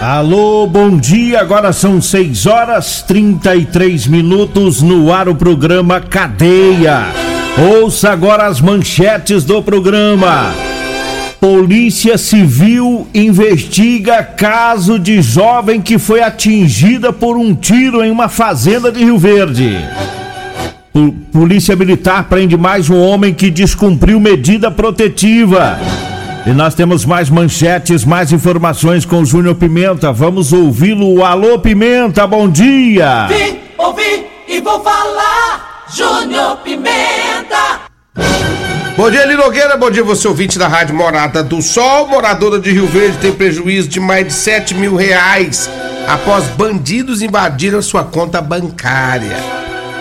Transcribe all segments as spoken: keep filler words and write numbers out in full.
Alô, bom dia, agora são seis horas e trinta e três minutos, no ar o programa Cadeia. Ouça agora as manchetes do programa. Polícia Civil investiga caso de jovem que foi atingida por um tiro em uma fazenda de Rio Verde. Polícia Militar prende mais um homem que descumpriu medida protetiva. E nós temos mais manchetes, mais informações com o Júnior Pimenta. Vamos ouvi-lo. Alô, Pimenta, bom dia! Vim, ouvi e vou falar, Júnior Pimenta! Bom dia, Eli Nogueira, bom dia você ouvinte da Rádio Morada do Sol. Moradora de Rio Verde tem prejuízo de mais de sete mil reais após bandidos invadiram sua conta bancária.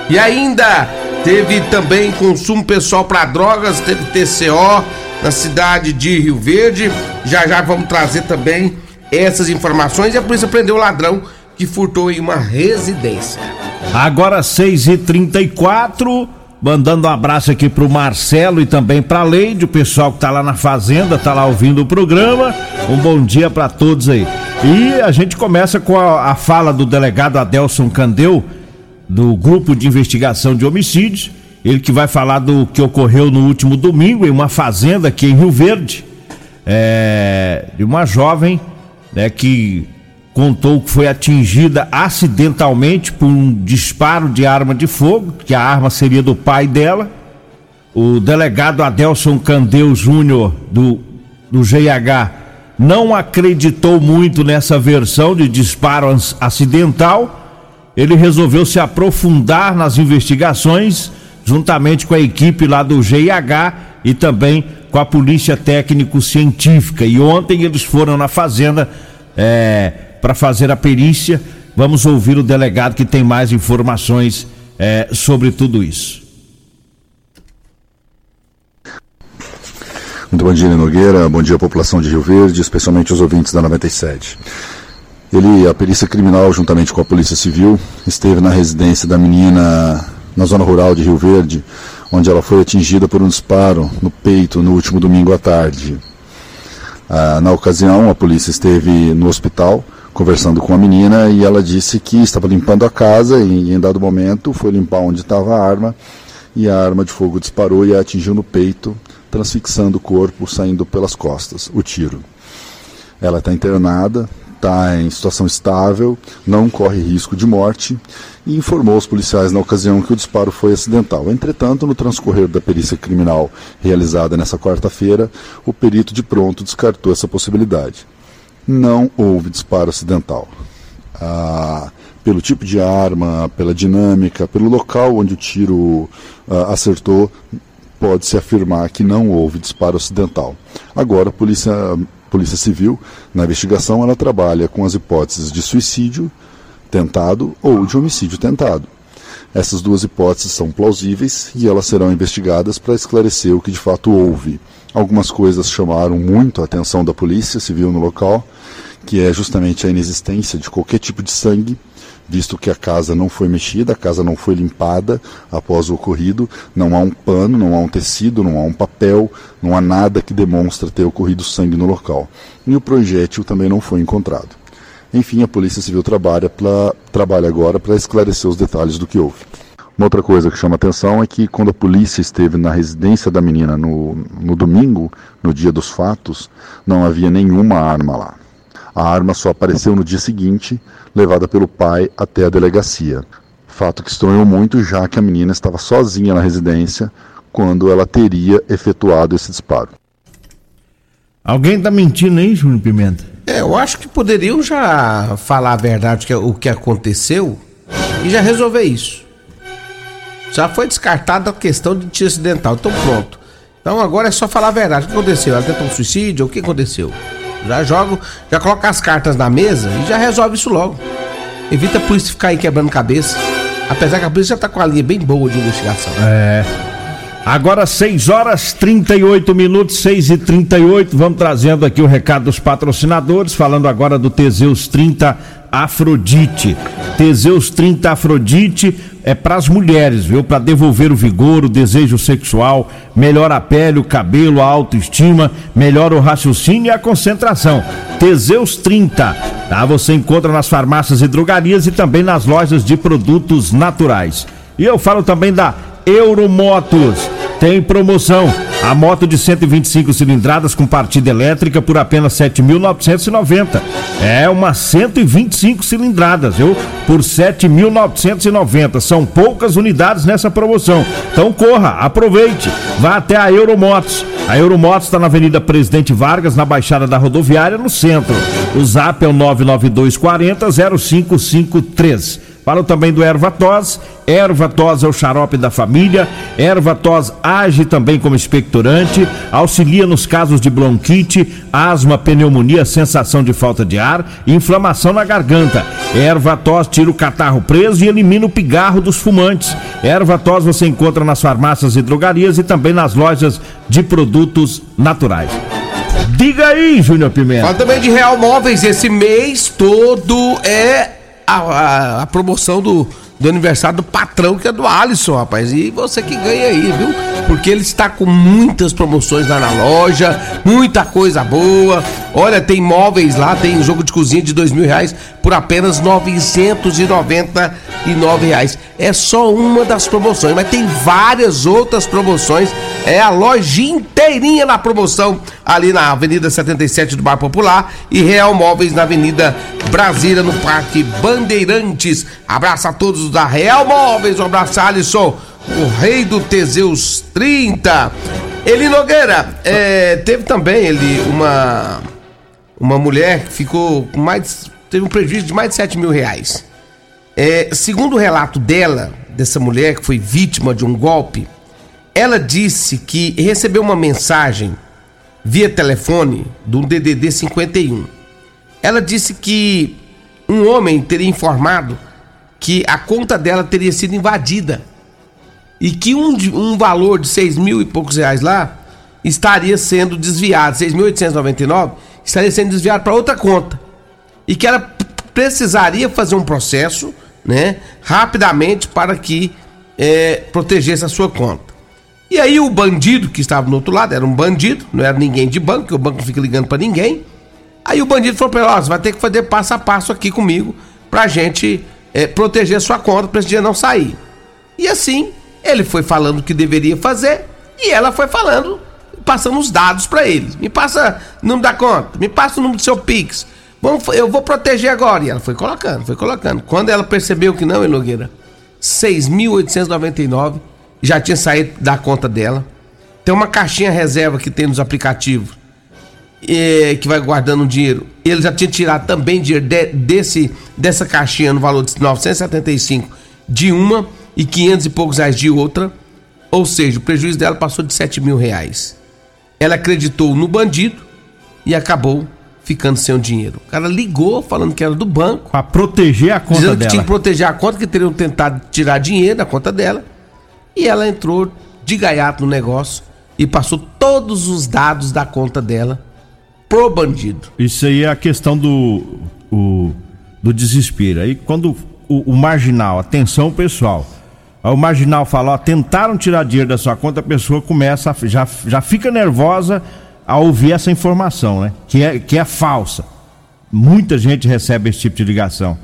E ainda teve também consumo pessoal para drogas, teve T C O na cidade de Rio Verde. Já já vamos trazer também essas informações. E a polícia prendeu o ladrão que furtou em uma residência. Agora seis e trinta e quatro, mandando um abraço aqui pro Marcelo e também pra Leide, o pessoal que tá lá na fazenda, tá lá ouvindo o programa. Um bom dia para todos aí. E a gente começa com a, a fala do delegado Adelson Candeu, do Grupo de Investigação de Homicídios. Ele que vai falar do que ocorreu no último domingo em uma fazenda aqui em Rio Verde, é, de uma jovem, né, que contou que foi atingida acidentalmente por um disparo de arma de fogo, que a arma seria do pai dela. O delegado Adelson Candeu Júnior do, do G I H não acreditou muito nessa versão de disparo acidental. Ele resolveu se aprofundar nas investigações juntamente com a equipe lá do G I H e também com a Polícia Técnico-Científica. E ontem eles foram na fazenda é, para fazer a perícia. Vamos ouvir o delegado que tem mais informações é, sobre tudo isso. Muito bom dia, Nogueira. Bom dia, população de Rio Verde, especialmente os ouvintes da noventa e sete. Ele, a perícia criminal, juntamente com a Polícia Civil, esteve na residência da menina na zona rural de Rio Verde, onde ela foi atingida por um disparo no peito no último domingo à tarde. Ah, na ocasião, a polícia esteve no hospital conversando com a menina e ela disse que estava limpando a casa e em dado momento foi limpar onde estava a arma e a arma de fogo disparou e a atingiu no peito, transfixando o corpo, saindo pelas costas, o tiro. Ela está internada, está em situação estável, não corre risco de morte e informou os policiais na ocasião que o disparo foi acidental. Entretanto, no transcorrer da perícia criminal realizada nessa quarta-feira, o perito de pronto descartou essa possibilidade. Não houve disparo acidental. Ah, pelo tipo de arma, pela dinâmica, pelo local onde o tiro ah, acertou, pode-se afirmar que não houve disparo acidental. Agora, a polícia... Polícia Civil, na investigação, ela trabalha com as hipóteses de suicídio tentado ou de homicídio tentado. Essas duas hipóteses são plausíveis e elas serão investigadas para esclarecer o que de fato houve. Algumas coisas chamaram muito a atenção da Polícia Civil no local, que é justamente a inexistência de qualquer tipo de sangue, visto que a casa não foi mexida, a casa não foi limpada após o ocorrido, não há um pano, não há um tecido, não há um papel, não há nada que demonstre ter ocorrido sangue no local. E o projétil também não foi encontrado. Enfim, a Polícia Civil trabalha, pra, trabalha agora para esclarecer os detalhes do que houve. Uma outra coisa que chama atenção é que quando a polícia esteve na residência da menina no, no domingo, no dia dos fatos, não havia nenhuma arma lá. A arma só apareceu no dia seguinte, levada pelo pai até a delegacia. Fato que estranhou muito, já que a menina estava sozinha na residência quando ela teria efetuado esse disparo. Alguém está mentindo aí, Júnior Pimenta? É, eu acho que poderiam já falar a verdade, que o que aconteceu, e já resolver isso. Já foi descartada a questão de tiro acidental, então pronto. Então agora é só falar a verdade. O que aconteceu? Ela tentou um suicídio? O que aconteceu? Já joga, já coloca as cartas na mesa e já resolve isso logo. Evita a polícia ficar aí quebrando cabeça. Apesar que a polícia já tá com a linha bem boa de investigação. Né? É. Agora seis horas e trinta e oito minutos, seis e trinta e oito, vamos trazendo aqui o recado dos patrocinadores, falando agora do Teseus trinta Afrodite. Teseus trinta Afrodite é para as mulheres, viu? Para devolver o vigor, o desejo sexual, melhora a pele, o cabelo, a autoestima, melhora o raciocínio e a concentração. Teseus trinta, tá? Você encontra nas farmácias e drogarias e também nas lojas de produtos naturais. E eu falo também da Euromotos, tem promoção, a moto de cento e vinte e cinco cilindradas com partida elétrica por apenas sete mil novecentos e noventa, é uma cento e vinte e cinco cilindradas, viu, por sete mil novecentos e noventa, são poucas unidades nessa promoção, então corra, aproveite, vá até a Euromotos. A Euromotos está na Avenida Presidente Vargas, na Baixada da Rodoviária, no centro. O zap é o nove nove dois quatro zero zero cinco cinco três. Falo também do Erva tos. Erva tos é o xarope da família. Erva tos age também como expectorante, auxilia nos casos de bronquite, asma, pneumonia, sensação de falta de ar e inflamação na garganta. Erva tos tira o catarro preso e elimina o pigarro dos fumantes. Erva tos você encontra nas farmácias e drogarias e também nas lojas de produtos naturais. Diga aí, Júnior Pimenta. Fala também de Real Móveis. Esse mês todo é A, a, a promoção do, do aniversário do patrão, que é do Alisson, rapaz. E você que ganha aí, viu? Porque ele está com muitas promoções lá na loja, muita coisa boa. Olha, tem móveis lá, tem um jogo de cozinha de dois mil reais por apenas novecentos e noventa e nove reais. É só uma das promoções, mas tem várias outras promoções. É a lojinha inteirinha na promoção ali na Avenida setenta e sete do Bar Popular e Real Móveis na Avenida Brasília, no Parque Bandeirantes. Abraço a todos da Real Móveis. Um abraço, Alisson, o rei do Teseus trinta. Eli Nogueira, é, teve também ele, uma, uma mulher que ficou com mais, teve um prejuízo de mais de sete mil reais. É, segundo o relato dela, dessa mulher que foi vítima de um golpe, ela disse que recebeu uma mensagem via telefone do D D D cinquenta e um. Ela disse que um homem teria informado que a conta dela teria sido invadida e que um, um valor de seis mil e poucos reais lá estaria sendo desviado, seis mil oitocentos e noventa e nove, estaria sendo desviado para outra conta e que ela precisaria fazer um processo, né, rapidamente para que é, protegesse a sua conta. E aí o bandido que estava no outro lado, era um bandido, não era ninguém de banco, que o banco não fica ligando para ninguém. Aí o bandido falou para ele: ó, você vai ter que fazer passo a passo aqui comigo pra gente é, proteger a sua conta pra esse dinheiro não sair. E assim, ele foi falando o que deveria fazer e ela foi falando, passando os dados para ele. Me passa o número da conta, me passa o número do seu Pix. Vamos, eu vou proteger agora. E ela foi colocando, foi colocando. Quando ela percebeu que não, Elogueira, seis mil oitocentos e noventa e nove já tinha saído da conta dela. Tem uma caixinha reserva que tem nos aplicativos, é, que vai guardando o dinheiro. Ele já tinha tirado também dinheiro de, desse, dessa caixinha no valor de novecentos e setenta e cinco de uma e quinhentos e poucos reais de outra. Ou seja, o prejuízo dela passou de sete mil reais. Ela acreditou no bandido e acabou ficando sem o dinheiro. O cara ligou falando que era do banco, para proteger a conta dela. Dizendo que tinha que proteger a conta, que teriam tentado tirar dinheiro da conta dela. E ela entrou de gaiato no negócio e passou todos os dados da conta dela pro bandido. Isso aí é a questão do, o, do desespero. Aí quando o, o marginal, atenção pessoal, o marginal fala: ó, tentaram tirar dinheiro da sua conta, a pessoa começa, a, já, já fica nervosa a ouvir essa informação, né? Que é, que é falsa. Muita gente recebe esse tipo de ligação.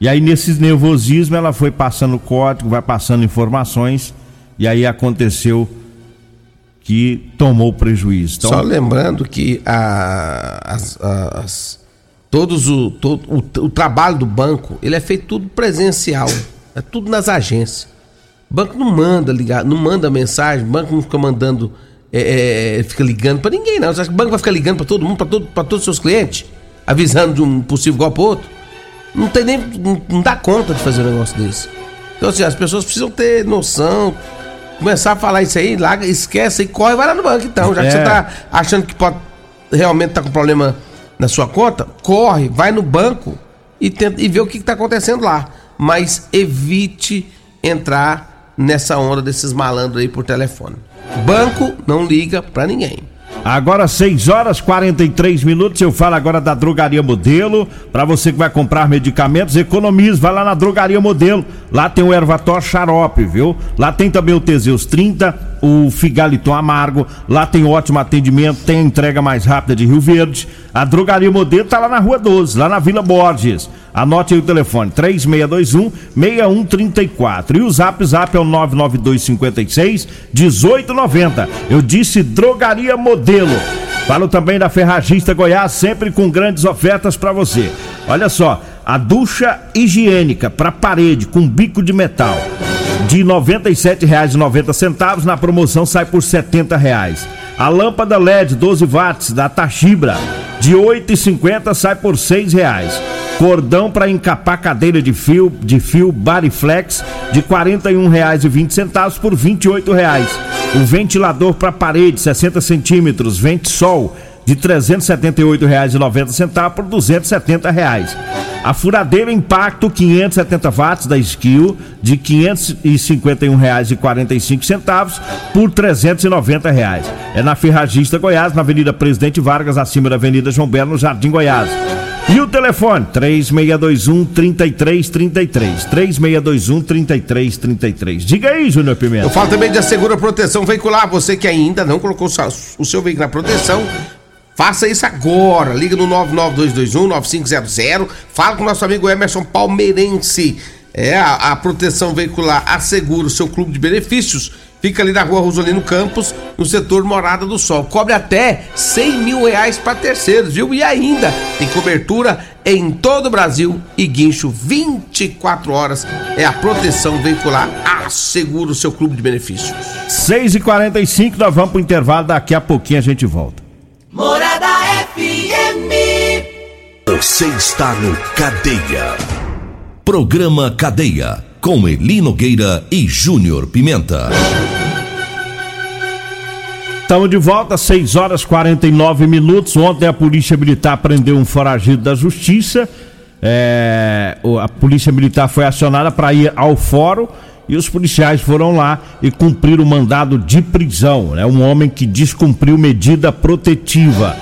E aí nesse nervosismo ela foi passando código, vai passando informações e aí aconteceu que tomou prejuízo. Então, só lembrando que a, as, as, todos o, todo, o, o trabalho do banco, ele é feito tudo presencial, é tudo nas agências. O banco não manda ligar, não manda mensagem, o banco não fica mandando, é, é, fica ligando para ninguém não. Você acha que o banco vai ficar ligando para todo mundo, para todo, para todos os seus clientes, avisando de um possível golpe ou outro? Não tem nem, não dá conta de fazer um negócio desse. Então assim, as pessoas precisam ter noção, começar a falar isso aí, larga, esquece e corre, vai lá no banco então. Já que é. Você tá achando que pode realmente tá com problema na sua conta, corre, vai no banco e, tenta, e vê o que, que tá acontecendo lá. Mas evite entrar nessa onda desses malandros aí por telefone. Banco não liga pra ninguém. Agora seis horas e quarenta e três minutos, eu falo agora da Drogaria Modelo. Para você que vai comprar medicamentos, economize, vai lá na Drogaria Modelo. Lá tem o Erva tos xarope, viu? Lá tem também o Teseus trinta, o Figaliton amargo. Lá tem ótimo atendimento, tem a entrega mais rápida de Rio Verde. A Drogaria Modelo tá lá na Rua doze, lá na Vila Borges. Anote aí o telefone, três seis dois um, seis um três quatro. E o zap zap é o nove nove dois cinco seis, um oito nove zero. Eu disse Drogaria Modelo. Falo também da Ferragista Goiás, sempre com grandes ofertas para você. Olha só, a ducha higiênica para parede com bico de metal de noventa e sete reais e noventa centavos, na promoção sai por setenta reais. A lâmpada L E D doze watts da Tachibra de oito reais e cinquenta centavos sai por seis reais. Cordão para encapar cadeira de fio, de fio Bariflex de quarenta e um reais e vinte centavos por vinte e oito reais. O ventilador para parede sessenta centímetros Ventisol de trezentos e setenta e oito reais e noventa centavos por duzentos e setenta reais. A furadeira Impacto quinhentos e setenta watts da Skill de quinhentos e cinquenta e um reais e quarenta e cinco centavos por trezentos e noventa reais. É na Ferragista Goiás, na Avenida Presidente Vargas, acima da Avenida João Belo, no Jardim Goiás. E o telefone, três seis dois um, três três três três, três seis dois um, três três três três. Diga aí, Júnior Pimenta. Eu falo também de Assegura Proteção Veicular. Você que ainda não colocou o seu veículo na proteção, faça isso agora. Liga no nove nove dois dois um, nove cinco zero zero, fala com o nosso amigo Emerson Palmeirense. É, a, a Proteção Veicular Assegura, o seu clube de benefícios. Fica ali na Rua Rosolino Campos, no setor Morada do Sol. Cobre até cem mil reais para terceiros, viu? E ainda tem cobertura em todo o Brasil e guincho vinte e quatro horas. É a Proteção Veicular Assegura, o seu clube de benefícios. seis e quarenta e cinco, nós vamos pro intervalo, daqui a pouquinho a gente volta. Morada F M. Você está no Cadeia. Programa Cadeia, com Eli Nogueira e Júnior Pimenta. Estamos de volta, seis horas e quarenta e nove minutos. Ontem a Polícia Militar prendeu um foragido da Justiça. É, a Polícia Militar foi acionada para ir ao fórum e os policiais foram lá e cumpriram o mandado de prisão. Né? Um homem que descumpriu medida protetiva.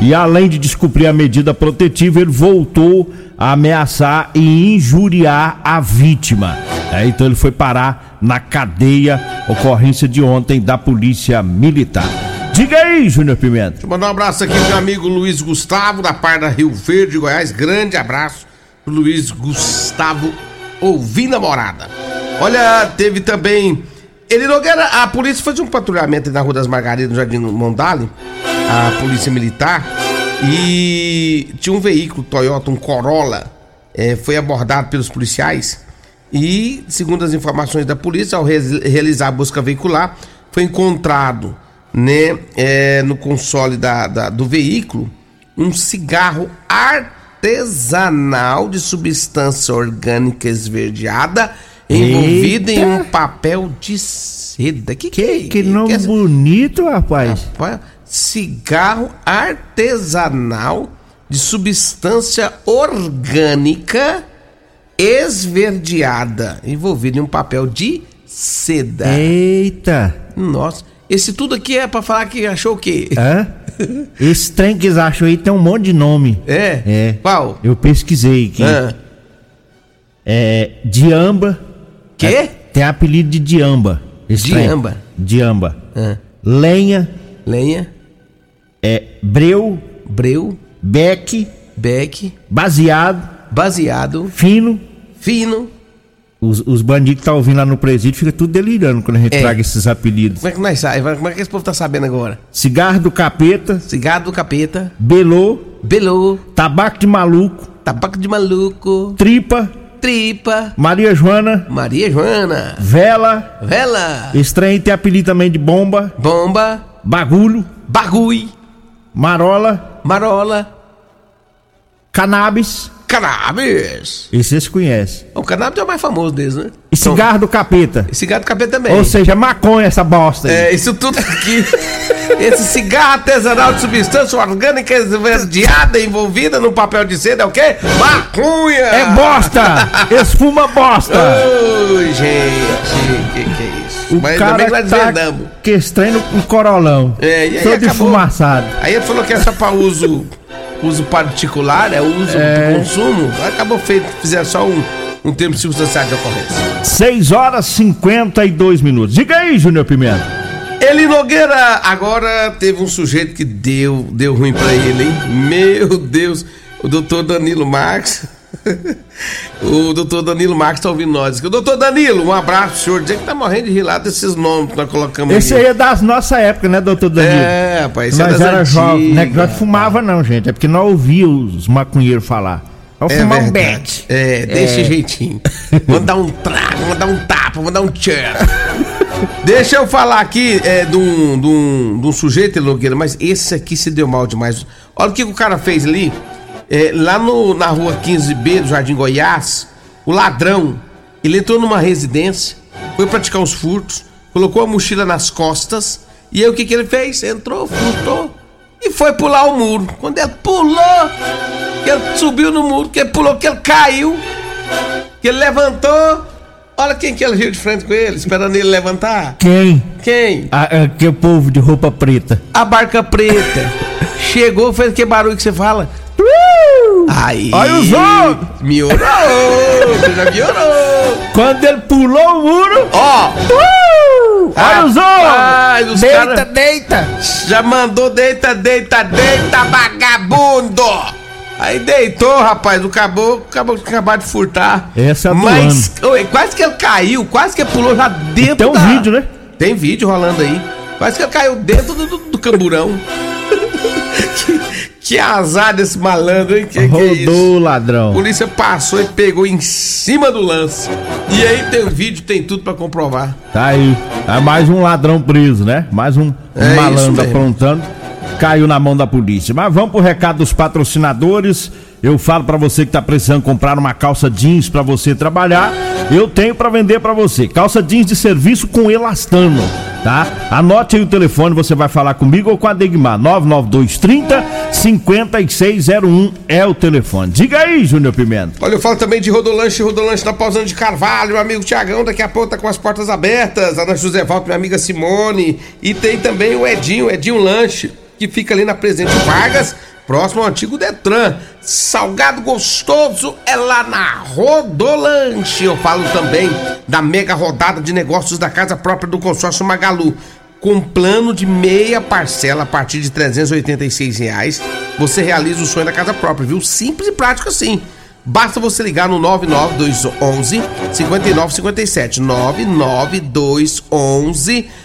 E além de descumprir a medida protetiva, ele voltou a ameaçar e injuriar a vítima. É, então ele foi parar na cadeia, ocorrência de ontem da Polícia Militar. Diga aí, Júnior Pimenta. Deixa eu mandar um abraço aqui pro meu amigo Luiz Gustavo, da Parda Rio Verde, Goiás. Grande abraço pro Luiz Gustavo, ouvindo a Morada. Olha, teve também... Eli Nogueira, a polícia fez um patrulhamento na Rua das Margaridas, no Jardim Mondale, a Polícia Militar, e tinha um veículo Toyota, um Corolla, é, foi abordado pelos policiais e, segundo as informações da polícia, ao re- realizar a busca veicular, foi encontrado, né, é, no console da, da, do veículo, um cigarro artesanal de substância orgânica esverdeada, envolvido Eita. Em um papel de seda. Que, que, que, que nome que é bonito, rapaz. rapaz. Cigarro artesanal de substância orgânica esverdeada, envolvido em um papel de seda. Eita! Nossa, esse tudo aqui é pra falar que achou o quê? Hã? Esse trem que eles acham aí tem um monte de nome. É? É. Qual? Eu pesquisei aqui. Hã? É, Diamba. Quê? É, tem apelido de Diamba. Diamba. Diamba. Ah. Lenha. Lenha. É, breu. Breu. Beck. Beck. Baseado. Baseado. Fino. Fino. Os, os bandidos que estão tá ouvindo lá no presídio ficam tudo delirando quando a gente é. traga esses apelidos. Como é que nós sabemos? Como é que esse povo tá sabendo agora? Cigarro do capeta. Cigarro do capeta. Belô. Belô. Tabaco de maluco. Tabaco de maluco. Tripa. Tripa. Maria Joana. Maria Joana. Vela. Vela. Estranho tem apelido também de bomba. Bomba. Bagulho. Bagulho. Marola. Marola. Cannabis. cannabis. E vocês conhecem. O cannabis é o mais famoso deles, né? E cigarro do capeta. E cigarro do capeta também. Ou seja, maconha essa bosta aí. É, isso tudo aqui. Esse cigarro artesanal de substância orgânica esverdeada envolvida no papel de seda é o quê? Maconha! É bosta! Esfuma bosta! Ô, oh, gente, que que é isso? O Mas cara que tá questando o corolão. É, e aí todo esfumaçado. Aí ele falou que essa pra uso... uso particular, é uso é. do consumo, acabou feito, fizer só um, um tempo circunstanciado de ocorrência. seis horas e cinquenta e dois minutos. Diga aí, Júnior Pimenta. Eli Nogueira, agora teve um sujeito que deu, deu ruim pra ele, hein? Meu Deus, o doutor Danilo Marques, o doutor Danilo Marques tá ouvindo nós. O doutor Danilo, um abraço pro senhor, dizer que tá morrendo de rir lá desses nomes que nós colocamos. Esse aí é das nossa época, né, doutor Danilo? É, rapaz, nós é era jovem, né, que nós fumava não, gente, é porque nós ouvíamos os maconheiros falar. Nós é fumar um bet. É, desse é. jeitinho. Mandar um trago, mandar um tapa, mandar um tchan. Deixa eu falar aqui é, de, um, de, um, de um sujeito, Logueira, mas esse aqui se deu mal demais. Olha o que o cara fez ali. É, lá no, na rua quinze B do Jardim Goiás, o ladrão, ele entrou numa residência, foi praticar uns furtos, colocou a mochila nas costas, e aí o que que ele fez? Entrou, furtou e foi pular o muro. Quando ele pulou, que ele subiu no muro, que ele pulou, que ele caiu, que ele levantou. Olha quem que ele agiu de frente com ele, esperando ele levantar. Quem? Quem? A, a, que o povo de roupa preta. A barca preta. Chegou, fez que barulho que você fala? Aí. Olha os outros. Miorou. Você já miorou. Quando ele pulou o muro. Ó. Oh. Uh, olha os outros. Deita, cara... deita. Já mandou deita, deita, deita, vagabundo. Aí deitou, rapaz, o caboclo, acabou de furtar. Essa é a Mas ué, quase que ele caiu, quase que ele pulou já dentro tem um da... Tem um vídeo, né? Tem vídeo rolando aí. Quase que ele caiu dentro do, do, do camburão. que, que azar desse malandro, hein? Que, Rodou que é isso? O ladrão. A polícia passou e pegou em cima do lance. E aí tem um vídeo, tem tudo pra comprovar. Tá aí. É mais um ladrão preso, né? Mais um, um é malandro aprontando. Caiu na mão da polícia. Mas vamos pro recado dos patrocinadores. Eu falo pra você que tá precisando comprar uma calça jeans pra você trabalhar. Eu tenho pra vender pra você. Calça jeans de serviço com elastano, tá? Anote aí o telefone, você vai falar comigo ou com a Degmar. nove nove dois três zero cinco seis zero um é o telefone. Diga aí, Júnior Pimenta. Olha, eu falo também de Rodolanche. Rodolanche tá pausando de Carvalho, meu amigo Tiagão. Daqui a pouco tá com as portas abertas. Ana José Valdo, minha amiga Simone. E tem também o Edinho, Edinho Lanche, que fica ali na Presidente Vargas, próximo ao antigo Detran. Salgado gostoso é lá na Rodolanche. Eu falo também da mega rodada de negócios da casa própria do consórcio Magalu. Com plano de meia parcela a partir de trezentos e oitenta e seis reais, você realiza o sonho da casa própria, viu? Simples e prático assim. Basta você ligar no nove nove dois um um cinco nove cinco sete, nove nove dois um um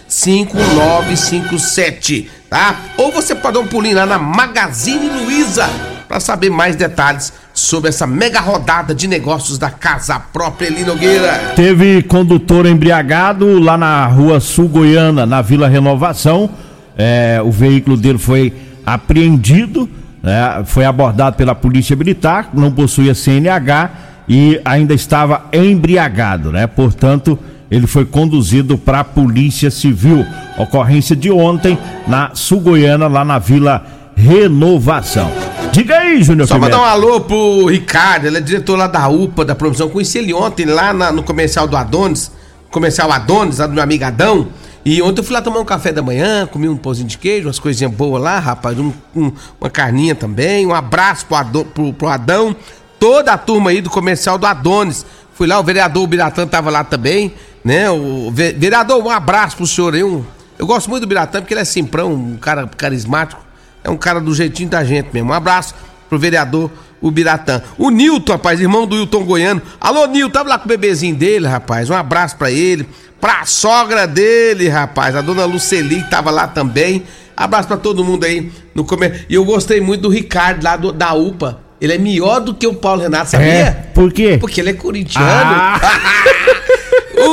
cinco nove cinco sete, tá? Ou você pode dar um pulinho lá na Magazine Luiza para saber mais detalhes sobre essa mega rodada de negócios da casa própria. Eli Nogueira. Teve condutor embriagado lá na Rua Sul Goiana, na Vila Renovação. É, o veículo dele foi apreendido. É, foi abordado pela polícia militar, não possuía C N H e ainda estava embriagado, né? Portanto, ele foi conduzido para a polícia civil. Ocorrência de ontem na Sul Goiana, lá na Vila Renovação. Diga aí, Júnior. Só mandar um alô pro Ricardo, ele é diretor lá da U P A, da promoção. Conheci ele ontem lá na, no comercial do Adonis, comercial Adonis, lá do meu amigo Adão. E ontem eu fui lá tomar um café da manhã, comi um pãozinho de queijo, umas coisinhas boas lá, rapaz, um, um, uma carninha também. Um abraço pro, Adon, pro, pro Adão, toda a turma aí do comercial do Adonis. Fui lá, o vereador Ubiratã tava lá também, né? O ve, vereador, um abraço pro senhor aí. Eu, eu gosto muito do Ubiratã porque ele é simprão, um cara carismático, é um cara do jeitinho da gente mesmo. Um abraço pro vereador Ubiratã. O Nilton, rapaz, irmão do Wilton Goiano. Alô, Nilton, tava lá com o bebezinho dele, rapaz, um abraço pra ele. Pra sogra dele, rapaz, a dona Luceli que tava lá também. Abraço pra todo mundo aí no comer. E eu gostei muito do Ricardo lá do, da U P A. Ele é melhor do que o Paulo Renato, sabia? É, por quê? Porque ele é corintiano. Ah.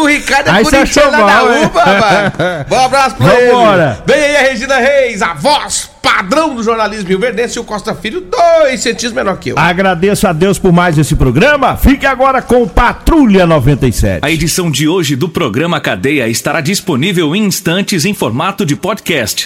O Ricardo é bonitinho lá mal, da U P A, rapaz. Bom abraço pra Vamos ele. Embora. Vem aí a Regina Reis, a voz padrão do jornalismo rioverdense, e o Costa Filho, dois centímetros menor que eu. Agradeço a Deus por mais esse programa. Fique agora com Patrulha noventa e sete. A edição de hoje do programa Cadeia estará disponível em instantes em formato de podcast.